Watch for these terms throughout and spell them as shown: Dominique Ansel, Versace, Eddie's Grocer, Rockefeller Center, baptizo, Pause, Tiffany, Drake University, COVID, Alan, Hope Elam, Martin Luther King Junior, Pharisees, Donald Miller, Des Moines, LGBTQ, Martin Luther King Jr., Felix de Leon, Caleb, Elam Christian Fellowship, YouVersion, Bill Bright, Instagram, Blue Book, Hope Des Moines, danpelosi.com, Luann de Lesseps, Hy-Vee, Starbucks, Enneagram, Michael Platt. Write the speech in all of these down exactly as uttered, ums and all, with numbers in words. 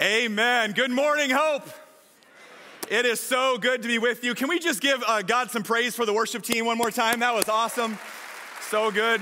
Amen. Good morning, Hope. It is so good to be with you. Can we just give uh, God some praise for the worship team one more time? That was awesome. So good.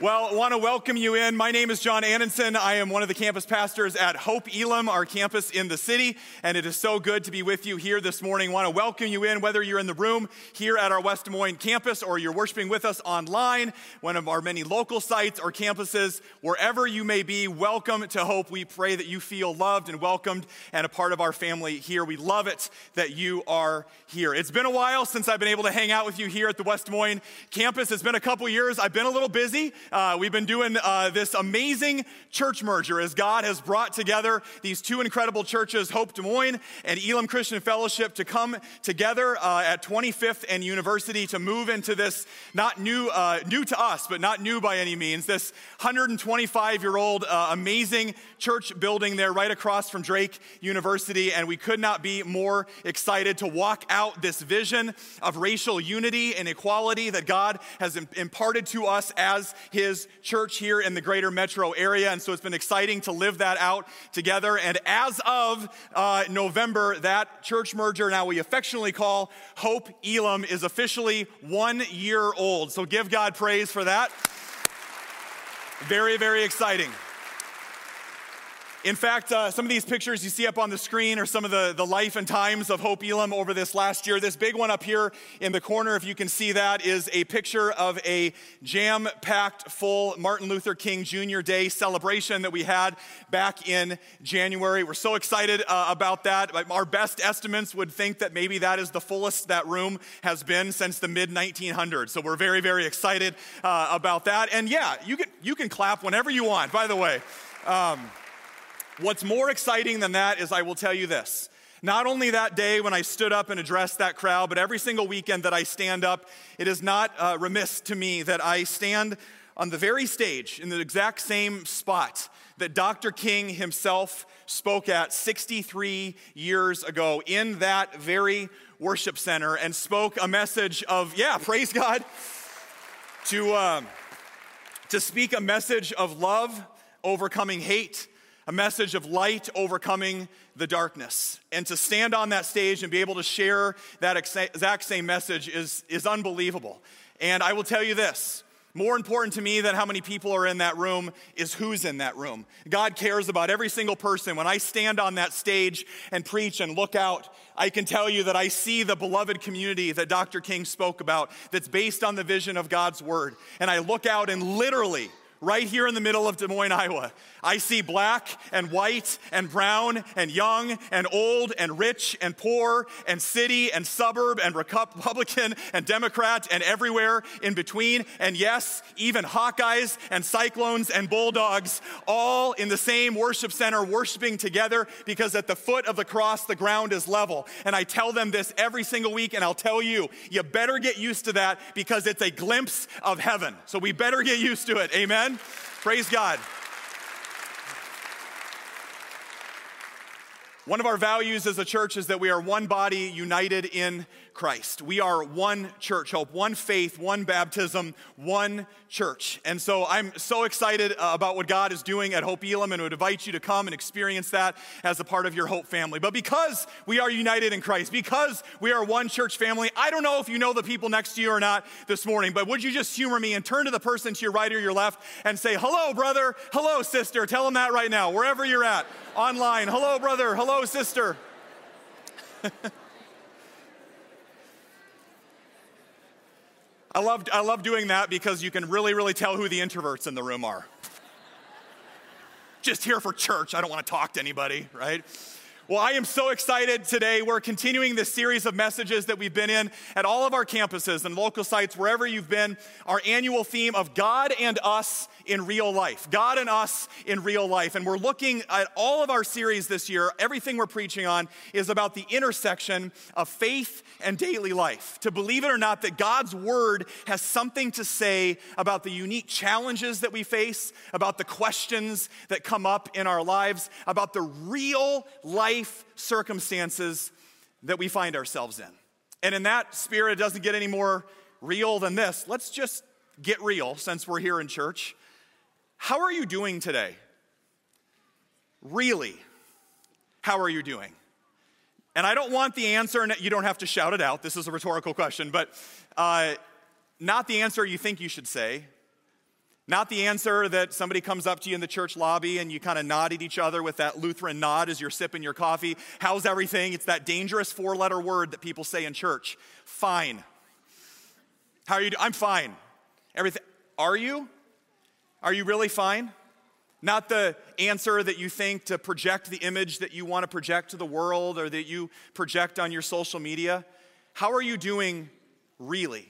Well, I want to welcome you in. My name is John Anninson. I am one of the campus pastors at Hope Elam, our campus in the city, and it is so good to be with you here this morning. I want to welcome you in, whether you're in the room here at our West Des Moines campus or you're worshiping with us online, one of our many local sites or campuses, wherever you may be, welcome to Hope. We pray that you feel loved and welcomed and a part of our family here. We love it that you are here. It's been a while since I've been able to hang out with you here at the West Des Moines campus. It's been a couple years. I've been a little busy. Uh, we've been doing uh, this amazing church merger as God has brought together these two incredible churches, Hope Des Moines and Elam Christian Fellowship, to come together uh, at twenty-fifth and University to move into this, not new uh, new to us, but not new by any means, this one hundred twenty-five-year-old uh, amazing church building there right across from Drake University. And we could not be more excited to walk out this vision of racial unity and equality that God has imparted to us as His church here in the greater metro area. And so it's been exciting to live that out together. And as of uh, November, that church merger, now we affectionately call Hope Elam, is officially one year old. So give God praise for that. Very, very exciting. In fact, uh, some of these pictures you see up on the screen are some of the, the life and times of Hope Elam over this last year. This big one up here in the corner, if you can see that, is a picture of a jam-packed full Martin Luther King Junior Day celebration that we had back in January. We're so excited uh, about that. Our best estimates would think that maybe that is the fullest that room has been since the mid nineteen hundreds. So we're very, very excited uh, about that. And yeah, you can, you can clap whenever you want, by the way. Um, What's more exciting than that is I will tell you this. Not only that day when I stood up and addressed that crowd, but every single weekend that I stand up, it is not uh, remiss to me that I stand on the very stage in the exact same spot that Doctor King himself spoke at sixty-three years ago in that very worship center and spoke a message of, yeah, praise God, to, um, to speak a message of love overcoming hate, a message of light overcoming the darkness. And to stand on that stage and be able to share that exact same message is, is unbelievable. And I will tell you this, more important to me than how many people are in that room is who's in that room. God cares about every single person. When I stand on that stage and preach and look out, I can tell you that I see the beloved community that Doctor King spoke about that's based on the vision of God's word. And I look out and literally, right here in the middle of Des Moines, Iowa, I see black and white and brown and young and old and rich and poor and city and suburb and Republican and Democrat and everywhere in between. And yes, even Hawkeyes and Cyclones and Bulldogs all in the same worship center worshiping together, because at the foot of the cross, the ground is level. And I tell them this every single week, and I'll tell you, you better get used to that because it's a glimpse of heaven. So we better get used to it. Amen. Praise God. One of our values as a church is that we are one body united in Christ. We are one church, Hope, one faith, one baptism, one church. And so I'm so excited about what God is doing at Hope Elam, and would invite you to come and experience that as a part of your Hope family. But because we are united in Christ, because we are one church family, I don't know if you know the people next to you or not this morning, but would you just humor me and turn to the person to your right or your left and say, hello, brother, hello, sister. Tell them that right now, wherever you're at, online. Hello, brother, hello. Hello, sister. I love I love doing that because you can really, really tell who the introverts in the room are. Just here for church. I don't want to talk to anybody, right? Well, I am so excited today. We're continuing this series of messages that we've been in at all of our campuses and local sites, wherever you've been, our annual theme of God and us in real life. God and us in real life. And we're looking at all of our series this year. Everything we're preaching on is about the intersection of faith and daily life. To believe it or not, that God's word has something to say about the unique challenges that we face, about the questions that come up in our lives, about the real life circumstances that we find ourselves in. And in that spirit, it doesn't get any more real than this. Let's just get real since we're here in church. How are you doing today? really, how are you doing? And I don't want the answer, and you don't have to shout it out. This is a rhetorical question, but uh, not the answer you think you should say. Not the answer that somebody comes up to you in the church lobby and you kind of nod at each other with that Lutheran nod as you're sipping your coffee. How's everything? It's that dangerous four-letter word that people say in church. Fine. How are you doing? I'm fine. Everything. Are you? Are you really fine? Not the answer that you think to project the image that you want to project to the world or that you project on your social media. How are you doing really?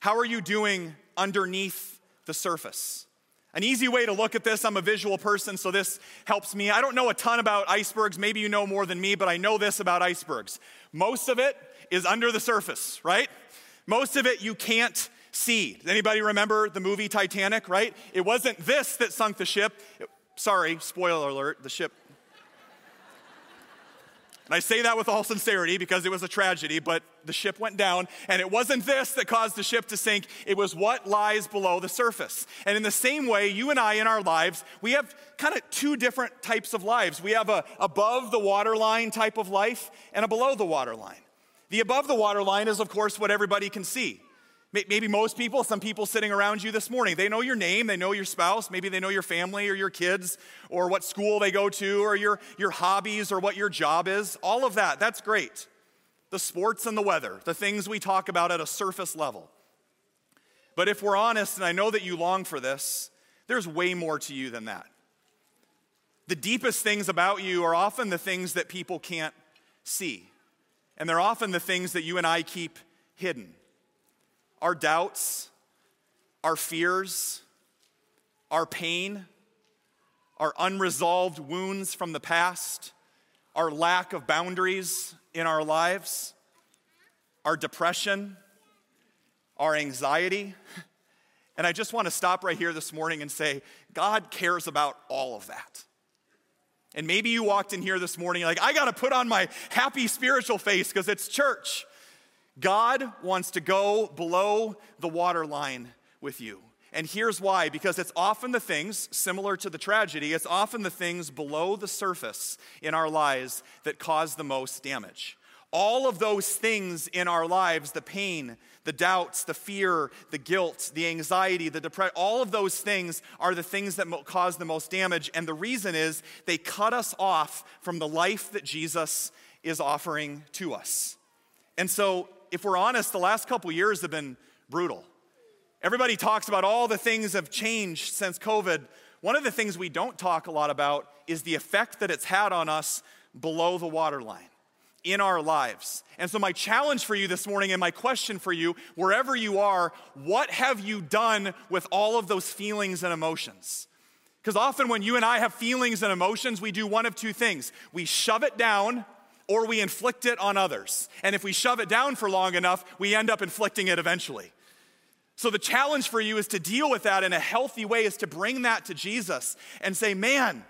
How are you doing underneath the surface? An easy way to look at this, I'm a visual person, so this helps me. I don't know a ton about icebergs. Maybe you know more than me, but I know this about icebergs. Most of it is under the surface, right? Most of it you can't see. Does anybody remember the movie Titanic, right? It wasn't this that sunk the ship. It, sorry, spoiler alert, the ship. And I say that with all sincerity because it was a tragedy, but the ship went down, and it wasn't this that caused the ship to sink. It was what lies below the surface. And in the same way, you and I in our lives, we have kind of two different types of lives. We have a above the waterline type of life and a below the waterline. The above the waterline is, of course, what everybody can see. Maybe most people, some people sitting around you this morning, they know your name, they know your spouse, maybe they know your family or your kids or what school they go to or your, your hobbies or what your job is. All of that, that's great. The sports and the weather, the things we talk about at a surface level. But if we're honest, and I know that you long for this, there's way more to you than that. The deepest things about you are often the things that people can't see. And they're often the things that you and I keep hidden. Our doubts, our fears, our pain, our unresolved wounds from the past, our lack of boundaries in our lives, our depression, our anxiety. And I just want to stop right here this morning and say, God cares about all of that. And maybe you walked in here this morning like, I got to put on my happy spiritual face because it's church. God wants to go below the waterline with you. And here's why, because it's often the things, similar to the tragedy, it's often the things below the surface in our lives that cause the most damage. All of those things in our lives, the pain, the doubts, the fear, the guilt, the anxiety, the depression, all of those things are the things that mo- cause the most damage. And the reason is they cut us off from the life that Jesus is offering to us. And so, if we're honest, the last couple years have been brutal. Everybody talks about all the things have changed since COVID. One of the things we don't talk a lot about is the effect that it's had on us below the waterline in our lives. And so my challenge for you this morning and my question for you, wherever you are, what have you done with all of those feelings and emotions? Because often when you and I have feelings and emotions, we do one of two things. We shove it down, or we inflict it on others. And if we shove it down for long enough, we end up inflicting it eventually. So the challenge for you is to deal with that in a healthy way, is to bring that to Jesus and say, man,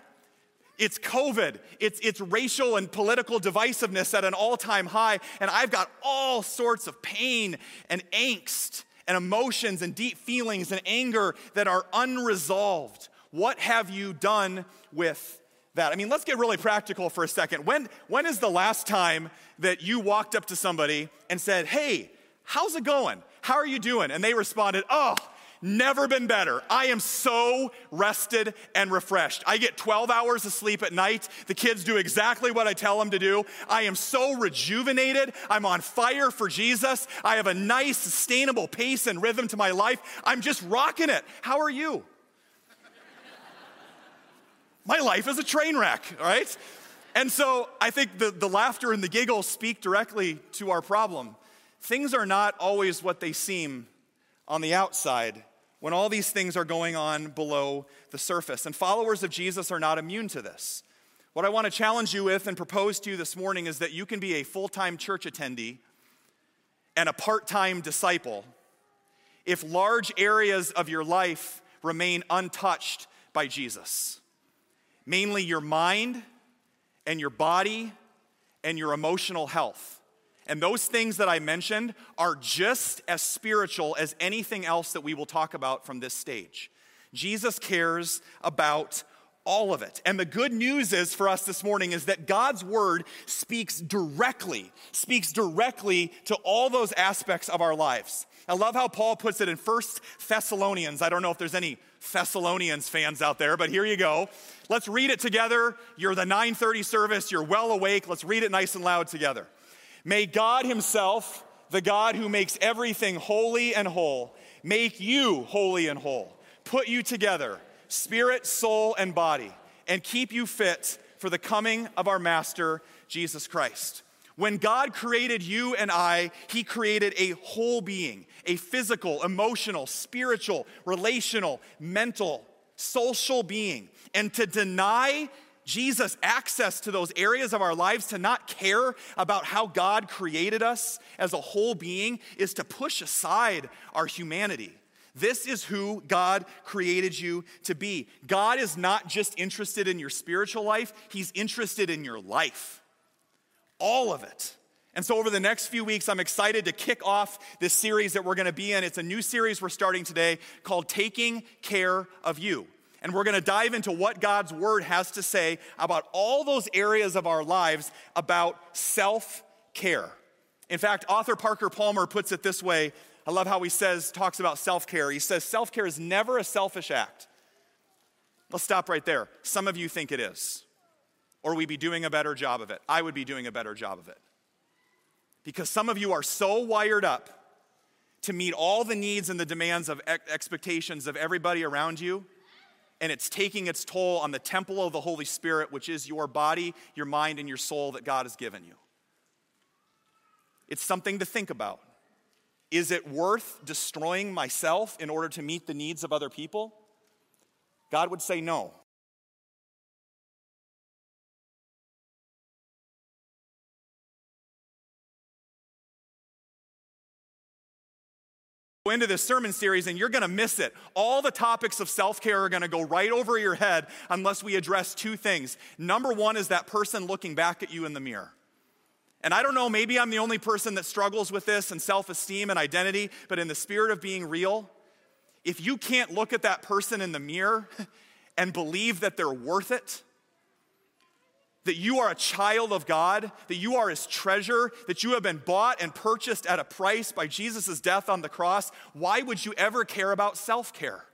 it's COVID. It's, it's racial and political divisiveness at an all-time high, and I've got all sorts of pain and angst and emotions and deep feelings and anger that are unresolved. What have you done with that? I mean, let's get really practical for a second. When, when is the last time that you walked up to somebody and said, hey, how's it going? How are you doing? And they responded, oh, never been better. I am so rested and refreshed. I get twelve hours of sleep at night. The kids do exactly what I tell them to do. I am so rejuvenated. I'm on fire for Jesus. I have a nice, sustainable pace and rhythm to my life. I'm just rocking it. How are you? My life is a train wreck, all right? And so I think the, the laughter and the giggles speak directly to our problem. Things are not always what they seem on the outside when all these things are going on below the surface. And followers of Jesus are not immune to this. What I want to challenge you with and propose to you this morning is that you can be a full-time church attendee and a part-time disciple if large areas of your life remain untouched by Jesus. Mainly your mind and your body and your emotional health. And those things that I mentioned are just as spiritual as anything else that we will talk about from this stage. Jesus cares about all of it. And the good news is for us this morning is that God's word speaks directly, speaks directly to all those aspects of our lives. I love how Paul puts it in First Thessalonians. I don't know if there's any Thessalonians fans out there, but here you go. Let's read it together. You're the nine thirty service. You're well awake. Let's read it nice and loud together. May God himself, the God who makes everything holy and whole, make you holy and whole, put you together, spirit, soul, and body, and keep you fit for the coming of our Master, Jesus Christ. When God created you and I, he created a whole being, a physical, emotional, spiritual, relational, mental, social being. And to deny Jesus access to those areas of our lives, to not care about how God created us as a whole being, is to push aside our humanity. This is who God created you to be. God is not just interested in your spiritual life, he's interested in your life. All of it. And so over the next few weeks, I'm excited to kick off this series that we're going to be in. It's a new series we're starting today called Taking Care of You. And we're going to dive into what God's word has to say about all those areas of our lives about self-care. In fact, author Parker Palmer puts it this way. I love how he says, talks about self-care. He says, self-care is never a selfish act. Let's stop right there. Some of you think it is. Or we'd be doing a better job of it. I would be doing a better job of it. Because some of you are so wired up to meet all the needs and the demands of expectations of everybody around you, and it's taking its toll on the temple of the Holy Spirit, which is your body, your mind, and your soul that God has given you. It's something to think about. Is it worth destroying myself in order to meet the needs of other people? God would say no. Into this sermon series and you're going to miss it. All the topics of self-care are going to go right over your head unless we address two things. Number one is that person looking back at you in the mirror. And I don't know, maybe I'm the only person that struggles with this and self-esteem and identity, but in the spirit of being real, if you can't look at that person in the mirror and believe that they're worth it, that you are a child of God, that you are his treasure, that you have been bought and purchased at a price by Jesus' death on the cross, why would you ever care about self-care?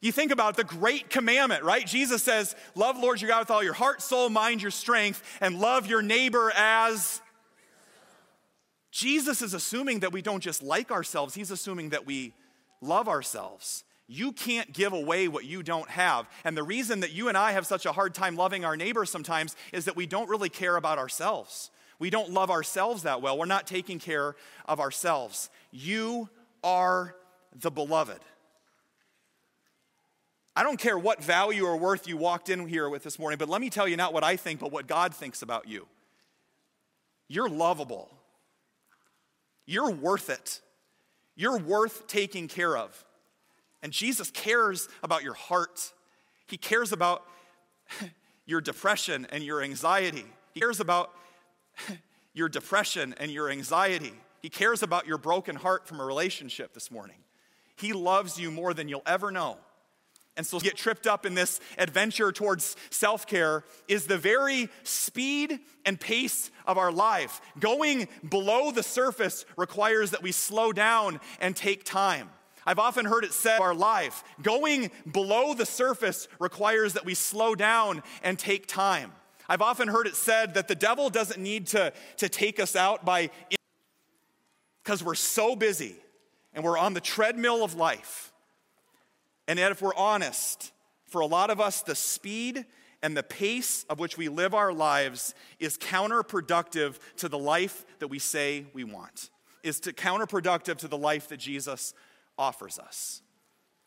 You think about it, the great commandment, right? Jesus says, love Lord your God with all your heart, soul, mind, your strength, and love your neighbor as... Jesus is assuming that we don't just like ourselves, he's assuming that we love ourselves. You can't give away what you don't have. And the reason that you and I have such a hard time loving our neighbor sometimes is that we don't really care about ourselves. We don't love ourselves that well. We're not taking care of ourselves. You are the beloved. I don't care what value or worth you walked in here with this morning, but let me tell you not what I think, but what God thinks about you. You're lovable. You're worth it. You're worth taking care of. And Jesus cares about your heart. He cares about your depression and your anxiety. He cares about your depression and your anxiety. He cares about your broken heart from a relationship this morning. He loves you more than you'll ever know. And so get tripped up in this adventure towards self-care is the very speed and pace of our life. Going below the surface requires that we slow down and take time. I've often heard it said of our life, going below the surface requires that we slow down and take time. I've often heard it said that the devil doesn't need to, to take us out by, because we're so busy and we're on the treadmill of life. And yet if we're honest, for a lot of us, the speed and the pace of which we live our lives is counterproductive to the life that we say we want, is to counterproductive to the life that Jesus offers us.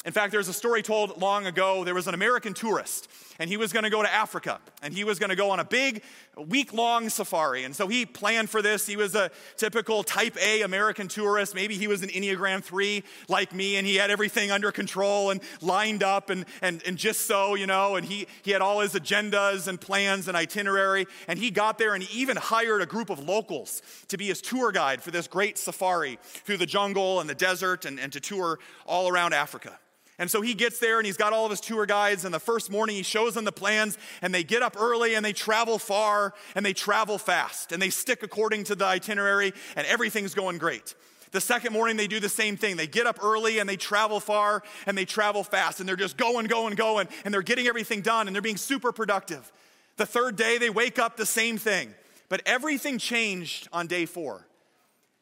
In fact, there's a story told long ago. There was an American tourist, and he was going to go to Africa, and he was going to go on a big week-long safari. And so he planned for this. He was a typical type A American tourist. Maybe he was an Enneagram three like me, and he had everything under control and lined up and, and, and just so, you know, and he, he had all his agendas and plans and itinerary. And he got there and he even hired a group of locals to be his tour guide for this great safari through the jungle and the desert and, and to tour all around Africa. And so he gets there and he's got all of his tour guides, and the first morning he shows them the plans, and they get up early and they travel far and they travel fast and they stick according to the itinerary, and everything's going great. The second morning they do the same thing. They get up early and they travel far and they travel fast, and they're just going, going, going, and they're getting everything done and they're being super productive. The third day they wake up, the same thing, but everything changed on day four.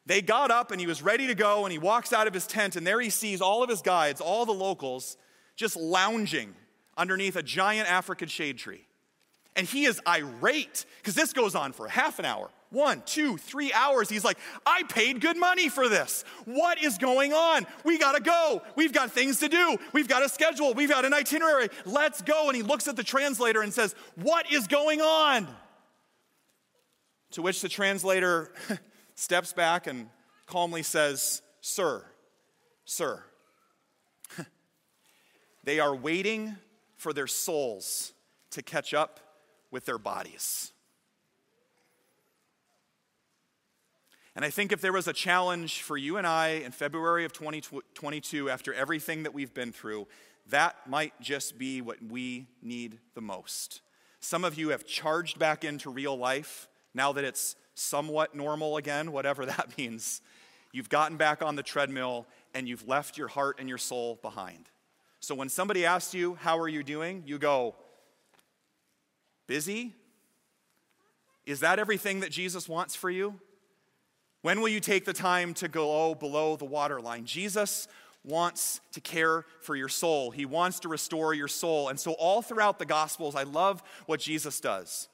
They got up and he was ready to go, and he walks out of his tent, and there he sees all of his guides, all the locals, just lounging underneath a giant African shade tree. And he is irate because this goes on for half an hour, one, two, three hours. He's like, I paid good money for this. What is going on? We gotta go. We've got things to do. We've got a schedule. We've got an itinerary. Let's go. And he looks at the translator and says, what is going on? To which the translator steps back and calmly says, Sir, sir, they are waiting for their souls to catch up with their bodies. And I think if there was a challenge for you and I in February of twenty twenty-two, after everything that we've been through, that might just be what we need the most. Some of you have charged back into real life now that it's somewhat normal again, whatever that means. You've gotten back on the treadmill and you've left your heart and your soul behind. So when somebody asks you, how are you doing? You go, busy? Is that everything that Jesus wants for you? When will you take the time to go below the waterline? Jesus wants to care for your soul. He wants to restore your soul. And so all throughout the Gospels, I love what Jesus does.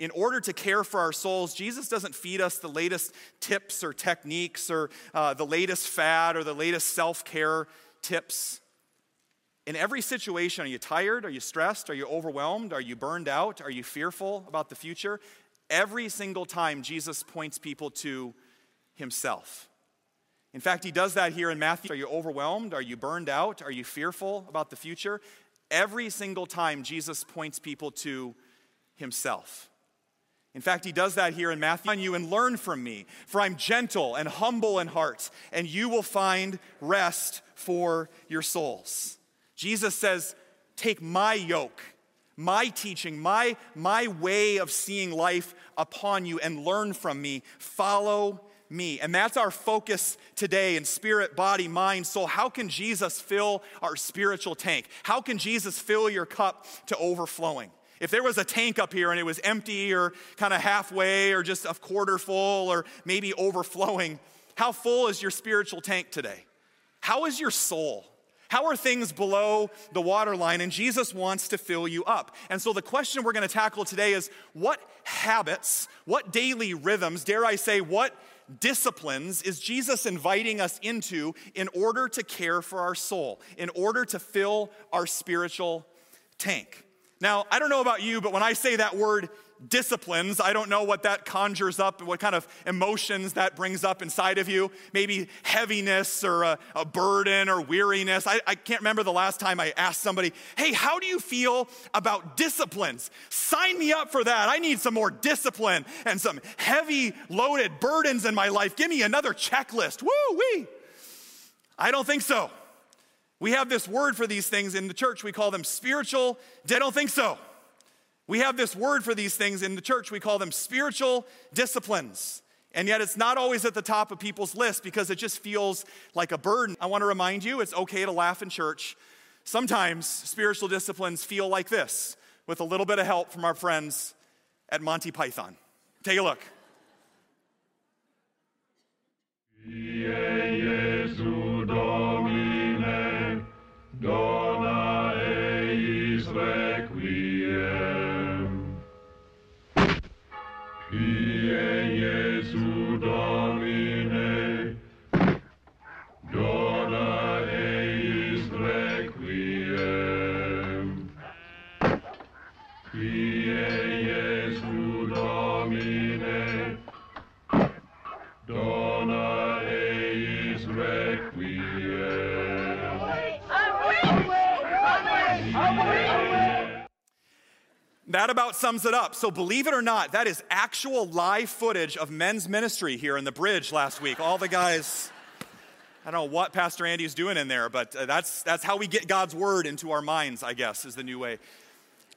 In order to care for our souls, Jesus doesn't feed us the latest tips or techniques or uh, the latest fad or the latest self-care tips. In every situation, are you tired? Are you stressed? Are you overwhelmed? Are you burned out? Are you fearful about the future? Every single time, Jesus points people to himself. In fact, he does that here in Matthew. Are you overwhelmed? Are you burned out? Are you fearful about the future? Every single time, Jesus points people to himself. In fact, he does that here in Matthew. On you and learn from me, for I'm gentle and humble in heart, and you will find rest for your souls. Jesus says, take my yoke, my teaching, my, my way of seeing life upon you and learn from me. Follow me. And that's our focus today in spirit, body, mind, soul. How can Jesus fill our spiritual tank? How can Jesus fill your cup to overflowing? If there was a tank up here and it was empty or kind of halfway or just a quarter full or maybe overflowing, how full is your spiritual tank today? How is your soul? How are things below the waterline? And Jesus wants to fill you up. And so the question we're going to tackle today is, what habits, what daily rhythms, dare I say, what disciplines is Jesus inviting us into in order to care for our soul, in order to fill our spiritual tank? Now, I don't know about you, but when I say that word disciplines, I don't know what that conjures up and what kind of emotions that brings up inside of you. Maybe heaviness or a, a burden or weariness. I, I can't remember the last time I asked somebody, hey, how do you feel about disciplines? Sign me up for that. I need some more discipline and some heavy loaded burdens in my life. Give me another checklist. Woo-wee. I don't think so. We have this word for these things in the church. We call them spiritual. I don't think so. We have this word for these things in the church. We call them spiritual disciplines. And yet it's not always at the top of people's list because it just feels like a burden. I want to remind you, it's okay to laugh in church. Sometimes spiritual disciplines feel like this with a little bit of help from our friends at Monty Python. Take a look. Yeah, yeah, Dona eis requiem. Kyrie Jesu Domine. Dona eis requiem. Kyrie Jesu Domine. Dona eis requiem. That about sums it up. So believe it or not, that is actual live footage of men's ministry here in the Bridge last week. All the guys I don't know what Pastor Andy's doing in there, but that's, that's how we get God's word into our minds, I guess, is the new way.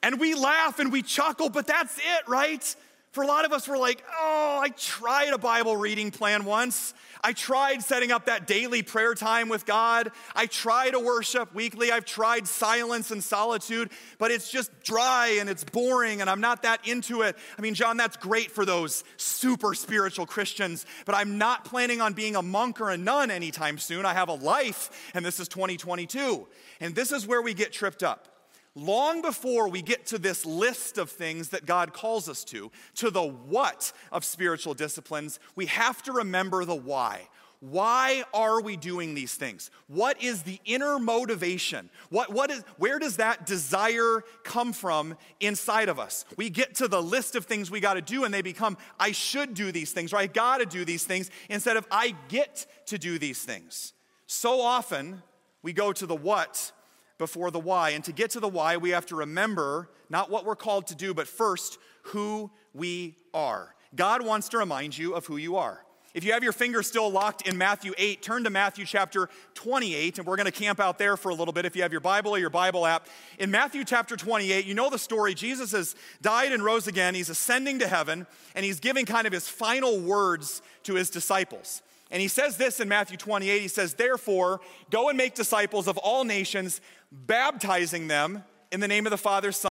And we laugh and we chuckle, but that's it, right? For a lot of us, we're like, oh, I tried a Bible reading plan once. I tried setting up that daily prayer time with God. I tried a worship weekly. I've tried silence and solitude, but it's just dry and it's boring and I'm not that into it. I mean, John, that's great for those super spiritual Christians, but I'm not planning on being a monk or a nun anytime soon. I have a life, and this is twenty twenty-two. And this is where we get tripped up. Long before we get to this list of things that God calls us to, to the what of spiritual disciplines, we have to remember the why. Why are we doing these things? What is the inner motivation? What, what is, where does that desire come from inside of us? We get to the list of things we got to do and they become, I should do these things, or I got to do these things, instead of I get to do these things. So often we go to the what before the why. And to get to the why, we have to remember not what we're called to do, but first, who we are. God wants to remind you of who you are. If you have your finger still locked in Matthew eight, turn to Matthew chapter twenty-eight, and we're going to camp out there for a little bit if you have your Bible or your Bible app. In Matthew chapter twenty-eight, you know the story. Jesus has died and rose again. He's ascending to heaven, and he's giving kind of his final words to his disciples. And he says this in Matthew twenty-eight, he says, therefore, go and make disciples of all nations, baptizing them in the name of the Father, Son,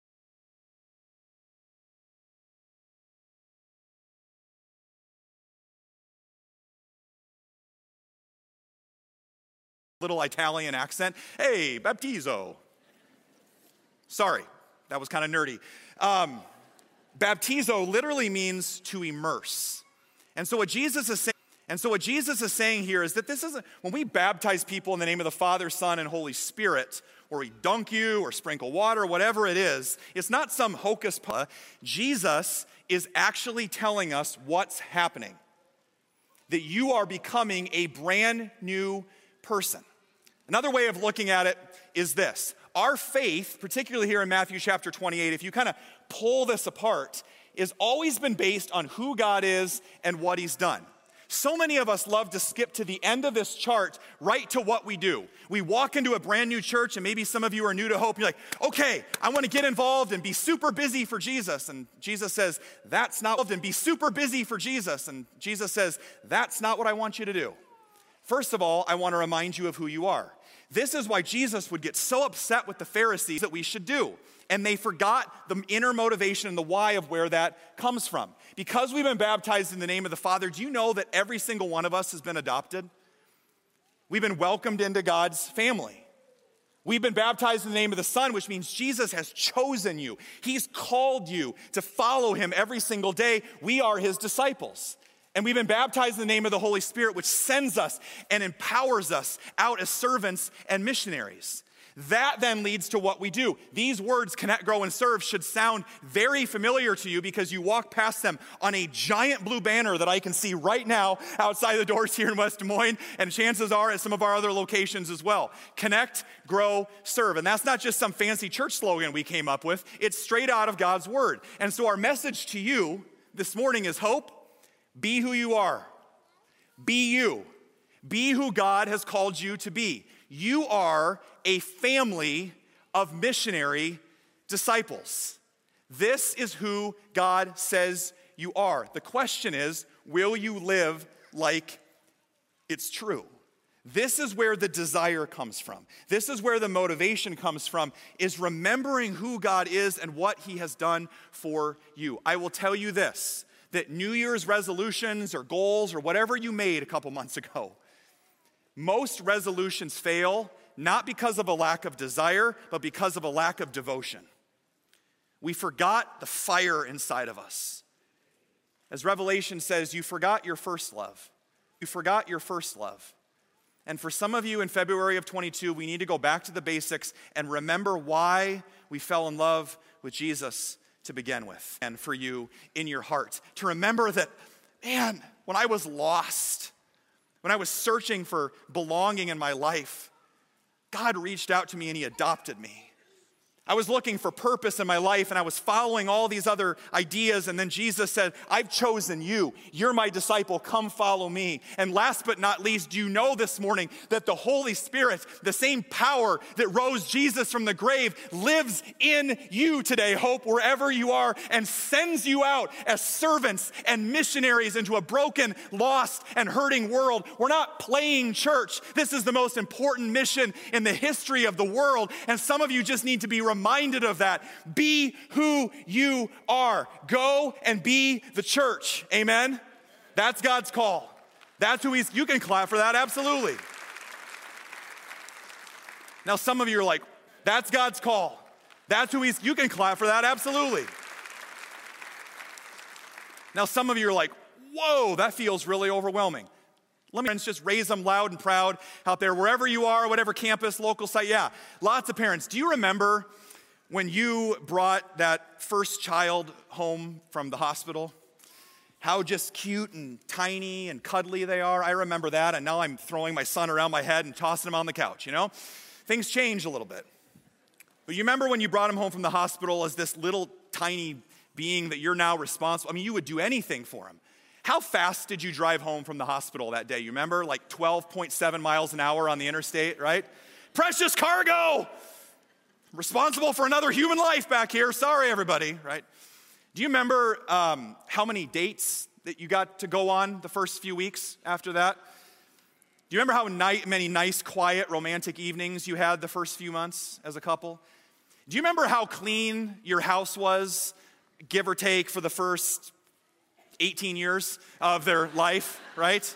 little Italian accent, hey, baptizo. Sorry, that was kind of nerdy. Um, baptizo literally means to immerse. And so what Jesus is saying, And so what Jesus is saying here is that this isn't, when we baptize people in the name of the Father, Son, and Holy Spirit, or we dunk you or sprinkle water, whatever it is, it's not some hocus pocus. Jesus is actually telling us what's happening. That you are becoming a brand new person. Another way of looking at it is this. Our faith, particularly here in Matthew chapter twenty-eight, if you kind of pull this apart, has always been based on who God is and what he's done. So many of us love to skip to the end of this chart right to what we do. We walk into a brand new church, and maybe some of you are new to Hope, and you're like, okay, I want to get involved and be super busy for Jesus. And Jesus says, that's not and be super busy for Jesus. And Jesus says, that's not what I want you to do. First of all, I want to remind you of who you are. This is why Jesus would get so upset with the Pharisees that we should do. And they forgot the inner motivation and the why of where that comes from. Because we've been baptized in the name of the Father, do you know that every single one of us has been adopted? We've been welcomed into God's family. We've been baptized in the name of the Son, which means Jesus has chosen you. He's called you to follow him every single day. We are his disciples. And we've been baptized in the name of the Holy Spirit, which sends us and empowers us out as servants and missionaries. That then leads to what we do. These words, connect, grow, and serve, should sound very familiar to you because you walk past them on a giant blue banner that I can see right now outside the doors here in West Des Moines, and chances are at some of our other locations as well. Connect, grow, serve. And that's not just some fancy church slogan we came up with. It's straight out of God's word. And so our message to you this morning is hope, be who you are. Be you. Be who God has called you to be. You are a family of missionary disciples. This is who God says you are. The question is, will you live like it's true? This is where the desire comes from. This is where the motivation comes from, is remembering who God is and what he has done for you. I will tell you this, that New Year's resolutions or goals or whatever you made a couple months ago, most resolutions fail, not because of a lack of desire, but because of a lack of devotion. We forgot the fire inside of us. As Revelation says, you forgot your first love. You forgot your first love. And for some of you in February of twenty-two, we need to go back to the basics and remember why we fell in love with Jesus to begin with. And for you in your heart, to remember that, man, when I was lost, when I was searching for belonging in my life, God reached out to me and he adopted me. I was looking for purpose in my life, and I was following all these other ideas, and then Jesus said, I've chosen you. You're my disciple. Come follow me. And last but not least, do you know this morning that the Holy Spirit, the same power that rose Jesus from the grave, lives in you today, Hope, wherever you are, and sends you out as servants and missionaries into a broken, lost, and hurting world. We're not playing church. This is the most important mission in the history of the world, and some of you just need to be reminded Reminded of that. Be who you are. Go and be the church. Amen? That's God's call. That's who he's, you can clap for that, absolutely. Now some of you are like, that's God's call. That's who he's, you can clap for that, absolutely. Now some of you are like, whoa, that feels really overwhelming. Let me just raise them loud and proud out there, wherever you are, whatever campus, local site, yeah. Lots of parents, do you remember when you brought that first child home from the hospital, how just cute and tiny and cuddly they are? I remember that, and now I'm throwing my son around my head and tossing him on the couch, you know? Things change a little bit. But you remember when you brought him home from the hospital as this little tiny being that you're now responsible? I mean, you would do anything for him. How fast did you drive home from the hospital that day? You remember? Like twelve point seven miles an hour on the interstate, right? Precious cargo! Responsible for another human life back here. Sorry, everybody, right? Do you remember um, how many dates that you got to go on the first few weeks after that? Do you remember how ni- many nice, quiet, romantic evenings you had the first few months as a couple? Do you remember how clean your house was, give or take, for the first eighteen years of their life, right?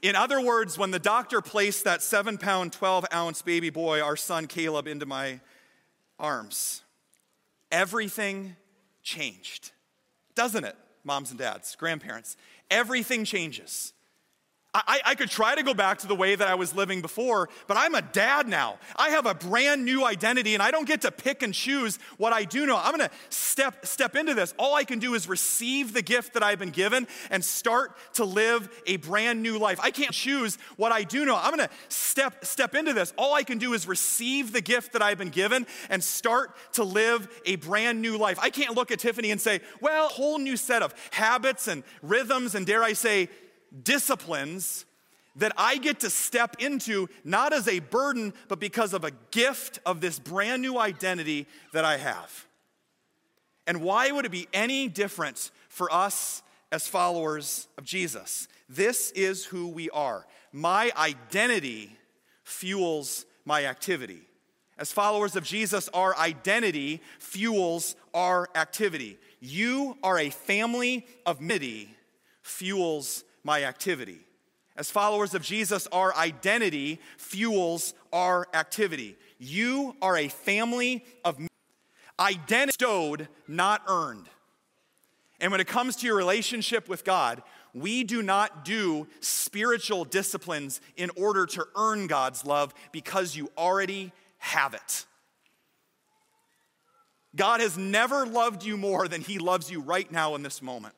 In other words, when the doctor placed that seven pound, twelve ounce baby boy, our son Caleb, into my arms, everything changed. Doesn't it, moms and dads, grandparents? Everything changes. I, I could try to go back to the way that I was living before, but I'm a dad now. I have a brand new identity, and I don't get to pick and choose what I do know. I'm gonna step, step into this. All I can do is receive the gift that I've been given and start to live a brand new life. I can't choose what I do know. I'm gonna step, step into this. All I can do is receive the gift that I've been given and start to live a brand new life. I can't look at Tiffany and say, well, a whole new set of habits and rhythms and, dare I say, disciplines that I get to step into, not as a burden, but because of a gift of this brand new identity that I have. And why would it be any different for us as followers of Jesus? This is who we are. My identity fuels my activity. As followers of Jesus, our identity fuels our activity. You are a family of many, fuels my activity. As followers of Jesus, our identity fuels our activity. You are a family of identity bestowed, not earned. And when it comes to your relationship with God, we do not do spiritual disciplines in order to earn God's love because you already have it. God has never loved you more than he loves you right now in this moment.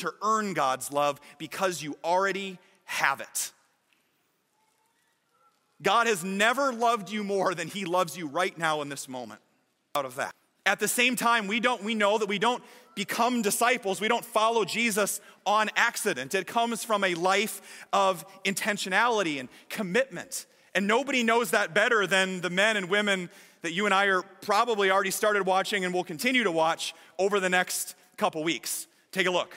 To earn God's love because you already have it. God has never loved you more than he loves you right now in this moment. Out of that. At the same time, we don't we know that we don't become disciples, we don't follow Jesus on accident. It comes from a life of intentionality and commitment. And nobody knows that better than the men and women that you and I are probably already started watching and will continue to watch over the next couple weeks. Take a look.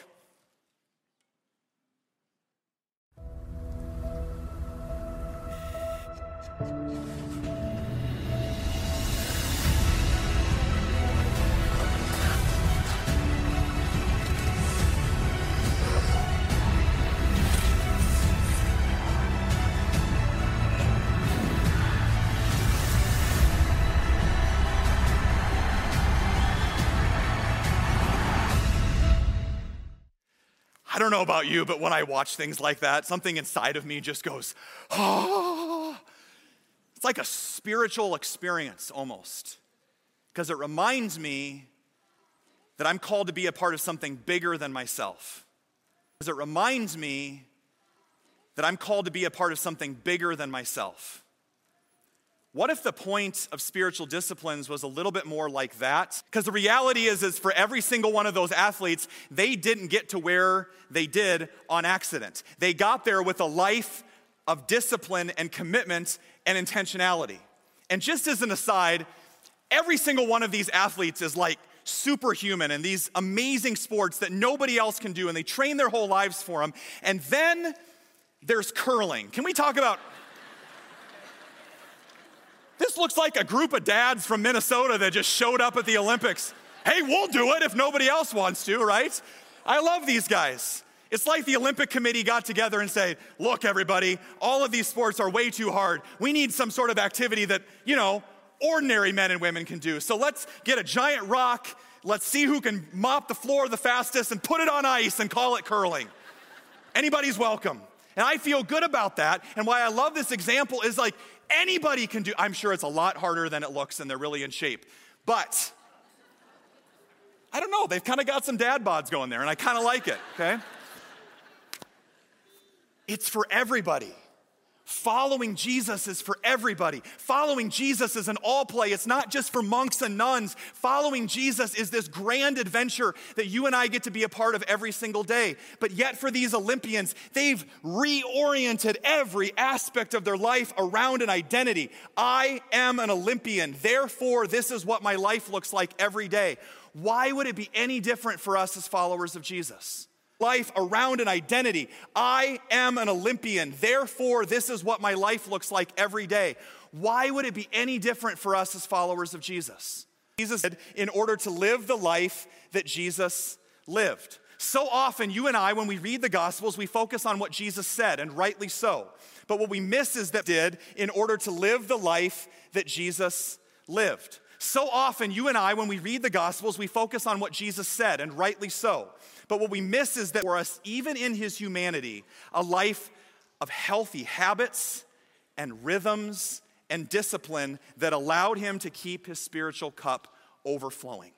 I don't know about you, but when I watch things like that, something inside of me just goes, oh. It's like a spiritual experience almost, because it reminds me that I'm called to be a part of something bigger than myself. Because it reminds me that I'm called to be a part of something bigger than myself. What if the point of spiritual disciplines was a little bit more like that? Because the reality is, is for every single one of those athletes, they didn't get to where they did on accident. They got there with a life of discipline and commitment and intentionality. And just as an aside, every single one of these athletes is like superhuman in these amazing sports that nobody else can do, and they train their whole lives for them. And then there's curling. Can we talk about... This looks like a group of dads from Minnesota that just showed up at the Olympics. Hey, we'll do it if nobody else wants to, right? I love these guys. It's like the Olympic committee got together and said, look, everybody, all of these sports are way too hard. We need some sort of activity that, you know, ordinary men and women can do. So let's get a giant rock. Let's see who can mop the floor the fastest and put it on ice and call it curling. Anybody's welcome. And I feel good about that. And why I love this example is like, anybody can do, I'm sure it's a lot harder than it looks and they're really in shape. But, I don't know, they've kind of got some dad bods going there and I kind of like it, okay? It's for everybody. Following Jesus is for everybody. Following Jesus is an all play. It's not just for monks and nuns. Following Jesus is this grand adventure that you and I get to be a part of every single day. But yet for these Olympians, they've reoriented every aspect of their life around an identity. I am an Olympian. Therefore, this is what my life looks like every day. Why would it be any different for us as followers of Jesus? Life around an identity. I am an Olympian, therefore this is what my life looks like every day. Why would it be any different for us as followers of Jesus? Jesus said, in order to live the life that Jesus lived. So often you and I, when we read the Gospels, we focus on what Jesus said, and rightly so. But what we miss is that he did in order to live the life that Jesus lived. So often, you and I, when we read the Gospels, we focus on what Jesus said, and rightly so. But what we miss is that for us, even in his humanity, a life of healthy habits and rhythms and discipline that allowed him to keep his spiritual cup overflowing.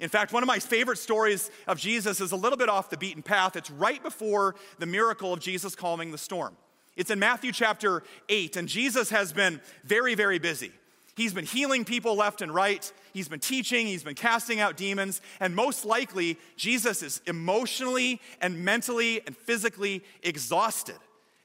In fact, one of my favorite stories of Jesus is a little bit off the beaten path. It's right before the miracle of Jesus calming the storm. It's in Matthew chapter eight, and Jesus has been very, very busy. He's been healing people left and right. He's been teaching. He's been casting out demons. And most likely, Jesus is emotionally and mentally and physically exhausted.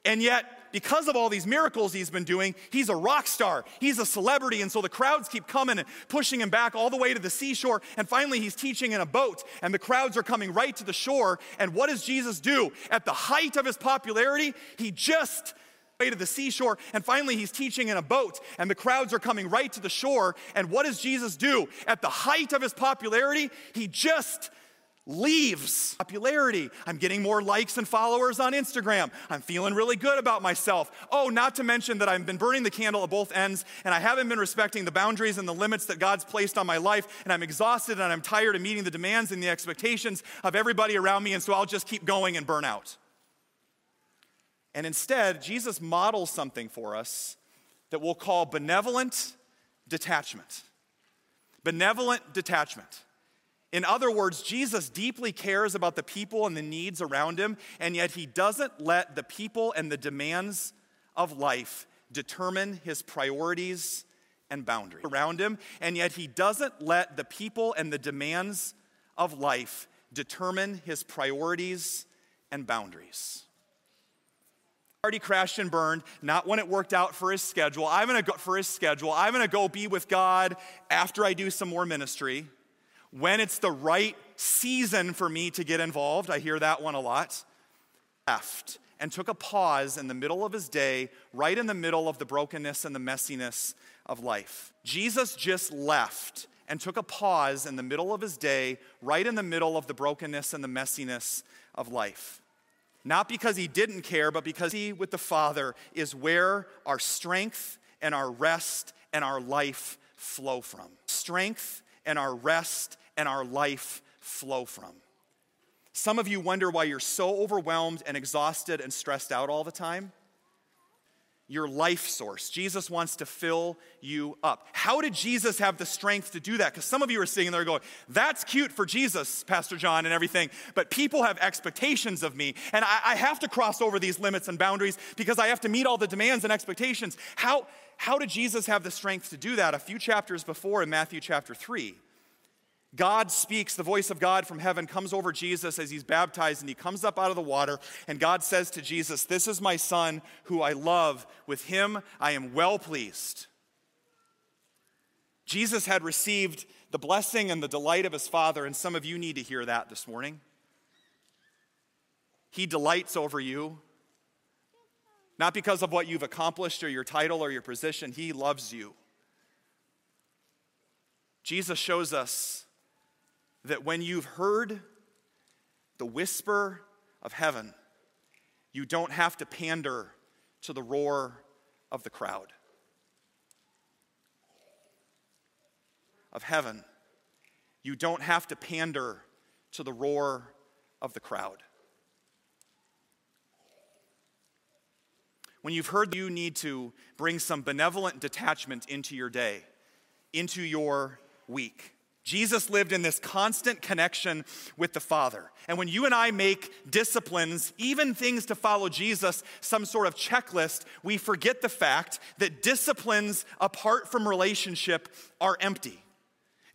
And yet, because of all these miracles he's been doing, he's a rock star. He's a celebrity. And so the crowds keep coming and pushing him back all the way to the seashore. And finally, he's teaching in a boat. And the crowds are coming right to the shore. And what does Jesus do? At the height of his popularity, he just... to the seashore, and finally he's teaching in a boat, and the crowds are coming right to the shore, and what does Jesus do? At the height of his popularity, he just leaves. Popularity. I'm getting more likes and followers on Instagram. I'm feeling really good about myself. Oh, not to mention that I've been burning the candle at both ends, and I haven't been respecting the boundaries and the limits that God's placed on my life, and I'm exhausted, and I'm tired of meeting the demands and the expectations of everybody around me, and so I'll just keep going and burn out. And instead, Jesus models something for us that we'll call benevolent detachment. Benevolent detachment. In other words, Jesus deeply cares about the people and the needs around him, and yet he doesn't let the people and the demands of life determine his priorities and boundaries around him, and yet he doesn't let the people and the demands of life determine his priorities and boundaries. Already crashed and burned, not when it worked out for his schedule. I'm gonna go for his schedule. I'm gonna go be with God after I do some more ministry. When it's the right season for me to get involved, I hear that one a lot. Left and took a pause in the middle of his day, right in the middle of the brokenness and the messiness of life. Jesus just left and took a pause in the middle of his day, right in the middle of the brokenness and the messiness of life. Not because he didn't care, but because he with the Father is where our strength and our rest and our life flow from. Strength and our rest and our life flow from. Some of you wonder why you're so overwhelmed and exhausted and stressed out all the time. your life source. Jesus wants to fill you up. How did Jesus have the strength to do that? Because some of you are sitting there going, that's cute for Jesus, Pastor John and everything, but people have expectations of me, and I, I have to cross over these limits and boundaries because I have to meet all the demands and expectations. How, how did Jesus have the strength to do that? A few chapters before in Matthew chapter three, God speaks, the voice of God from heaven comes over Jesus as he's baptized, and he comes up out of the water, and God says to Jesus, "This is my son who I love. With him I am well pleased." Jesus had received the blessing and the delight of his Father, and some of you need to hear that this morning. He delights over you, not because of what you've accomplished or your title or your position. He loves you. Jesus shows us that when you've heard the whisper of heaven, you don't have to pander to the roar of the crowd. Of heaven, you don't have to pander to the roar of the crowd. When you've heard, you need to bring some benevolent detachment into your day, into your week. Jesus lived in this constant connection with the Father. And when you and I make disciplines, even things to follow Jesus, some sort of checklist, we forget the fact that disciplines apart from relationship are empty.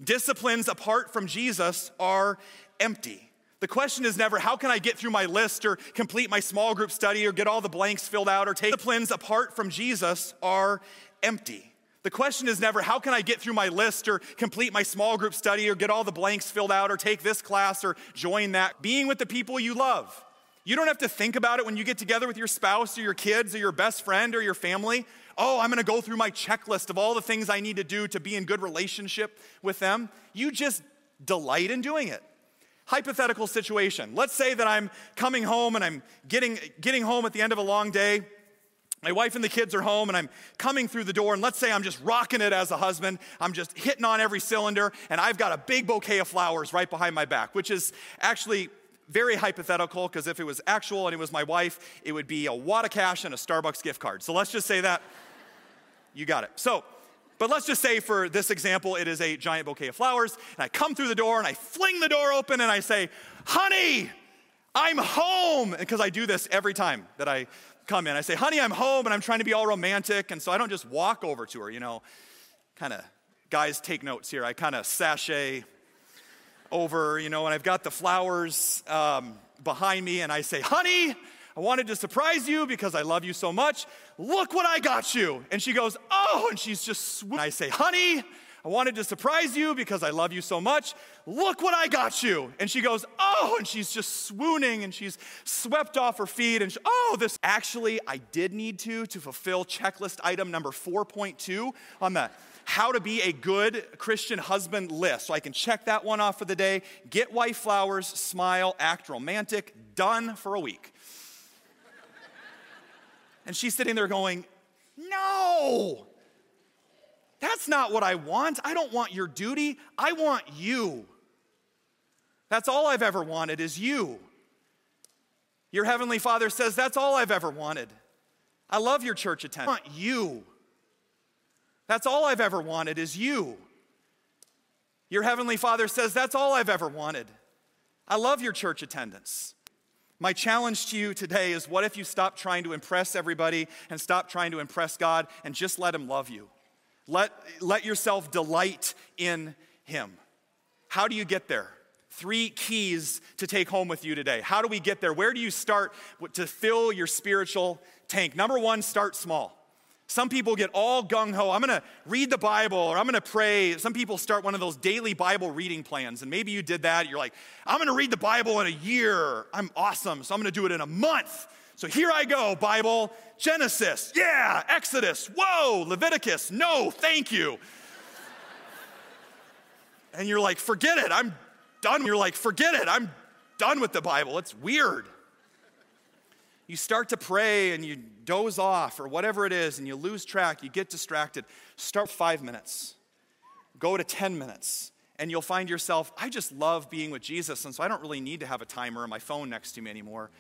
Disciplines apart from Jesus are empty. The question is never, how can I get through my list or complete my small group study or get all the blanks filled out or take disciplines apart from Jesus are empty. The question is never, how can I get through my list or complete my small group study or get all the blanks filled out or take this class or join that? Being with the people you love. You don't have to think about it when you get together with your spouse or your kids or your best friend or your family. Oh, I'm going to go through my checklist of all the things I need to do to be in good relationship with them. You just delight in doing it. Hypothetical situation. Let's say that I'm coming home and I'm getting, getting home at the end of a long day. My wife and the kids are home, and I'm coming through the door, and let's say I'm just rocking it as a husband. I'm just hitting on every cylinder, and I've got a big bouquet of flowers right behind my back, which is actually very hypothetical, because if it was actual and it was my wife, it would be a wad of cash and a Starbucks gift card. So let's just say that you got it. So, but let's just say for this example, it is a giant bouquet of flowers, and I come through the door, and I fling the door open, and I say, "Honey, I'm home," because I do this every time that I come in. I say, "Honey, I'm home," and I'm trying to be all romantic, and so I don't just walk over to her, you know. Kind of, guys, take notes here. I kind of sashay over, you know, and I've got the flowers um, behind me, and I say, "Honey, I wanted to surprise you because I love you so much. Look what I got you." And she goes, "Oh," and she's just swooping. I say, "Honey, I wanted to surprise you because I love you so much. Look what I got you." And she goes, "Oh," and she's just swooning, and she's swept off her feet. And she, oh, this actually, I did need to, to fulfill checklist item number four point two on the how to be a good Christian husband list. So I can check that one off for the day. Get wife flowers, smile, act romantic, done for a week. And she's sitting there going, "No. That's not what I want. I don't want your duty. I want you. That's all I've ever wanted is you." Your heavenly Father says, "That's all I've ever wanted. I love your church attendance. I want you. That's all I've ever wanted is you." Your heavenly Father says, "That's all I've ever wanted. I love your church attendance." My challenge to you today is, what if you stop trying to impress everybody and stop trying to impress God and just let him love you? Let, let yourself delight in him. How do you get there? Three keys to take home with you today. How do we get there? Where do you start to fill your spiritual tank? Number one, start small. Some people get all gung-ho. I'm going to read the Bible, or I'm going to pray. Some people start one of those daily Bible reading plans, and maybe you did that. You're like, "I'm going to read the Bible in a year. I'm awesome, so I'm going to do it in a month. So here I go, Bible, Genesis, yeah, Exodus, whoa, Leviticus, no, thank you." And you're like, "Forget it, I'm done." You're like, "Forget it, I'm done with the Bible, it's weird." You start to pray and you doze off or whatever it is and you lose track, you get distracted. Start five minutes, go to ten minutes. And you'll find yourself, "I just love being with Jesus, and so I don't really need to have a timer on my phone next to me anymore.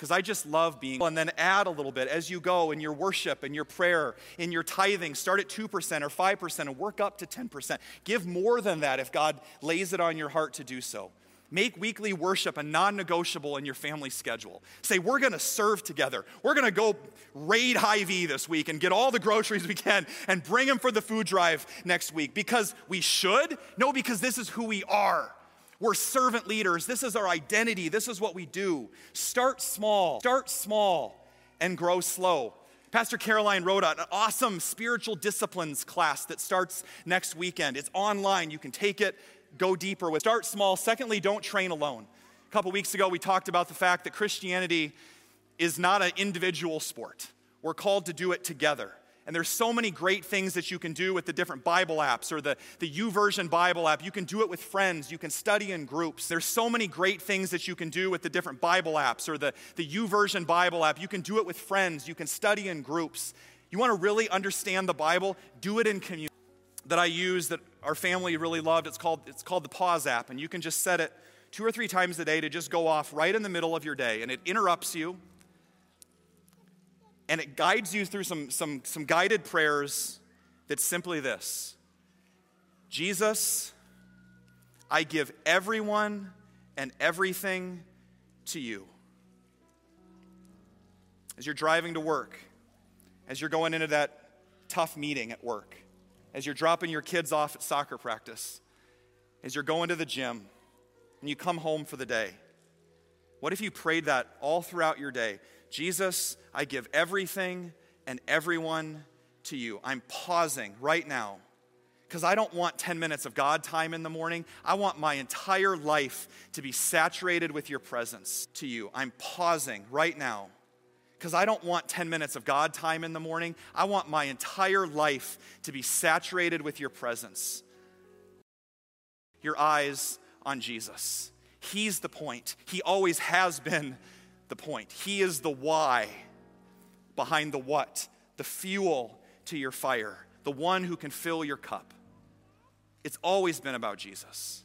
because I just love being, and then add a little bit as you go in your worship, in your prayer, in your tithing. Start at two percent or five percent and work up to ten percent. Give more than that if God lays it on your heart to do so. Make weekly worship a non-negotiable in your family schedule. Say, we're going to serve together. We're going to go raid Hy-Vee this week and get all the groceries we can and bring them for the food drive next week because we should? No, because this is who we are. We're servant leaders. This is our identity. This is what we do. Start small. Start small and grow slow. Pastor Caroline wrote an awesome spiritual disciplines class that starts next weekend. It's online. You can take it. Go deeper with. Start small. Secondly, don't train alone. A couple weeks ago, we talked about the fact that Christianity is not an individual sport. We're called to do it together. And there's so many great things that you can do with the different Bible apps or the, the YouVersion Bible app. You can do it with friends. You can study in groups. There's so many great things that you can do with the different Bible apps or the, the YouVersion Bible app. You can do it with friends. You can study in groups. You want to really understand the Bible? Do it in community. That I use that our family really loved. It's called, it's called the Pause app. And you can just set it two or three times a day to just go off right in the middle of your day. And it interrupts you. And it guides you through some, some, some guided prayers that's simply this. Jesus, I give everyone and everything to you. As you're driving to work, as you're going into that tough meeting at work, as you're dropping your kids off at soccer practice, as you're going to the gym, and you come home for the day. What if you prayed that all throughout your day? Jesus, I give everything and everyone to you. I'm pausing right now because I don't want ten minutes of God time in the morning. I want my entire life to be saturated with your presence to you. I'm pausing right now because I don't want ten minutes of God time in the morning. I want my entire life to be saturated with your presence. Your eyes on Jesus. He's the point. He always has been the point. He is the why behind the what, the fuel to your fire, the one who can fill your cup. It's always been about Jesus.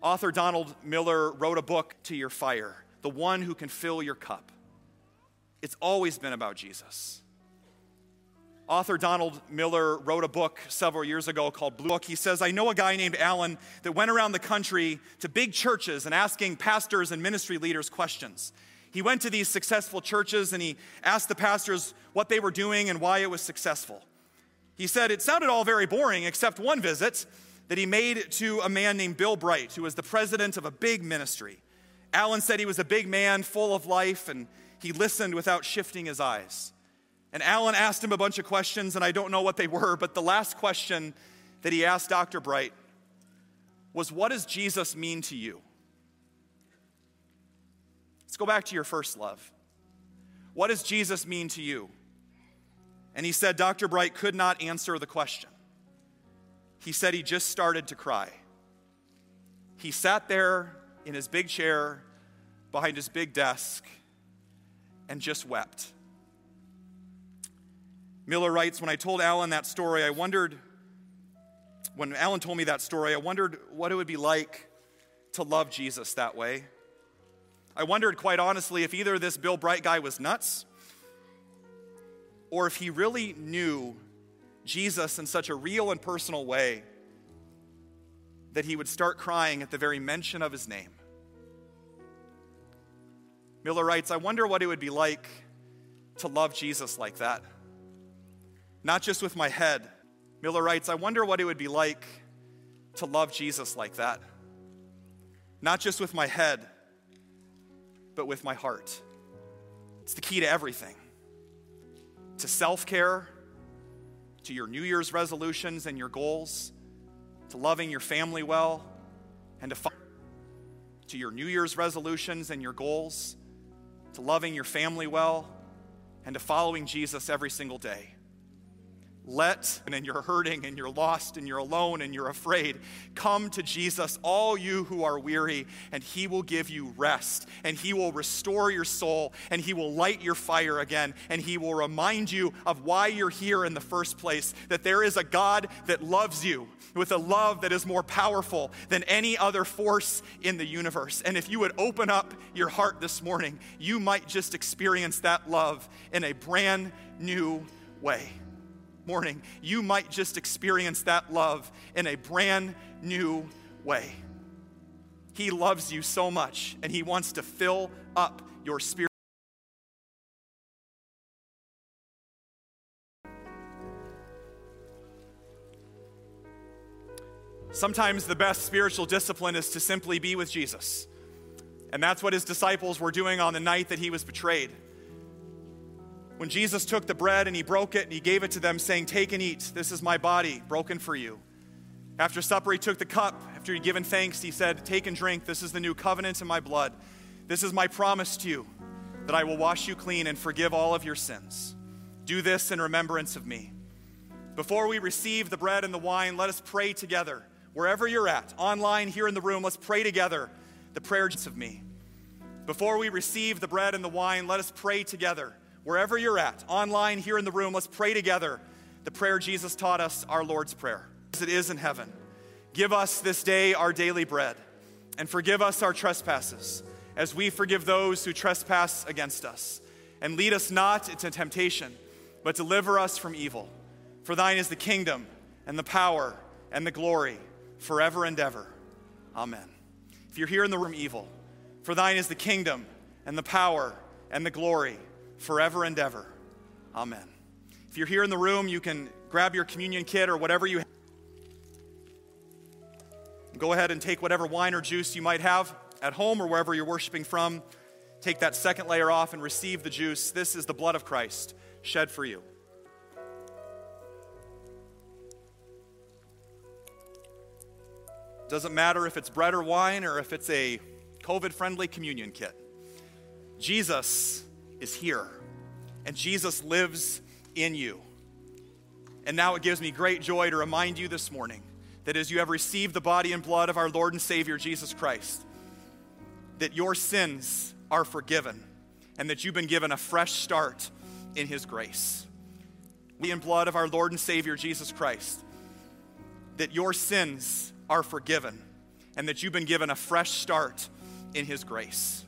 Author Donald Miller wrote a book, To Your Fire, the one who can fill your cup. It's always been about Jesus. Author Donald Miller wrote a book several years ago called Blue Book. He says, I know a guy named Alan that went around the country to big churches and asking pastors and ministry leaders questions. He went to these successful churches and he asked the pastors what they were doing and why it was successful. He said, it sounded all very boring except one visit that he made to a man named Bill Bright, who was the president of a big ministry. Alan said he was a big man full of life and he listened without shifting his eyes. And Alan asked him a bunch of questions, and I don't know what they were, but the last question that he asked Doctor Bright was, what does Jesus mean to you? Let's go back to your first love. What does Jesus mean to you? And he said Doctor Bright could not answer the question. He said he just started to cry. He sat there in his big chair behind his big desk and just wept. Miller writes, when I told Alan that story, I wondered, when Alan told me that story, I wondered what it would be like to love Jesus that way. I wondered, quite honestly, if either this Bill Bright guy was nuts or if he really knew Jesus in such a real and personal way that he would start crying at the very mention of his name. Miller writes, I wonder what it would be like to love Jesus like that. Not just with my head. Miller writes, I wonder what it would be like to love Jesus like that. Not just with my head, but with my heart. It's the key to everything. To self-care, to your New Year's resolutions and your goals, to loving your family well, and to, fi- to your New Year's resolutions and your goals, to loving your family well, and to following Jesus every single day. Let, and you're hurting, and you're lost, and you're alone, and you're afraid, come to Jesus, all you who are weary, and he will give you rest, and he will restore your soul, and he will light your fire again, and he will remind you of why you're here in the first place, that there is a God that loves you with a love that is more powerful than any other force in the universe. And if you would open up your heart this morning, you might just experience that love in a brand new way. Morning, you might just experience that love in a brand new way. He loves you so much, and he wants to fill up your spirit. Sometimes the best spiritual discipline is to simply be with Jesus. And that's what his disciples were doing on the night that he was betrayed. When Jesus took the bread and he broke it and he gave it to them, saying, "Take and eat. This is my body broken for you." After supper, he took the cup. After he'd given thanks, he said, "Take and drink. This is the new covenant in my blood. This is my promise to you, that I will wash you clean and forgive all of your sins. Do this in remembrance of me." Before we receive the bread and the wine, let us pray together. Wherever you're at, online, here in the room, let's pray together the prayers of me. Before we receive the bread and the wine, let us pray together. Wherever you're at, online, here in the room, let's pray together the prayer Jesus taught us, our Lord's Prayer. As it is in heaven, give us this day our daily bread, and forgive us our trespasses, as we forgive those who trespass against us. And lead us not into temptation, but deliver us from evil. For thine is the kingdom, and the power, and the glory, forever and ever. Amen. If you're here in the room, evil, for thine is the kingdom, and the power, and the glory, forever and ever. Amen. If you're here in the room, you can grab your communion kit or whatever you have. Go ahead and take whatever wine or juice you might have at home or wherever you're worshiping from. Take that second layer off and receive the juice. This is the blood of Christ shed for you. Doesn't matter if it's bread or wine or if it's a COVID-friendly communion kit. Jesus is here, and Jesus lives in you. And now it gives me great joy to remind you this morning that as you have received the body and blood of our Lord and Savior Jesus Christ, that your sins are forgiven and that you've been given a fresh start in his grace. The body and blood of our Lord and Savior Jesus Christ, that your sins are forgiven and that you've been given a fresh start in his grace.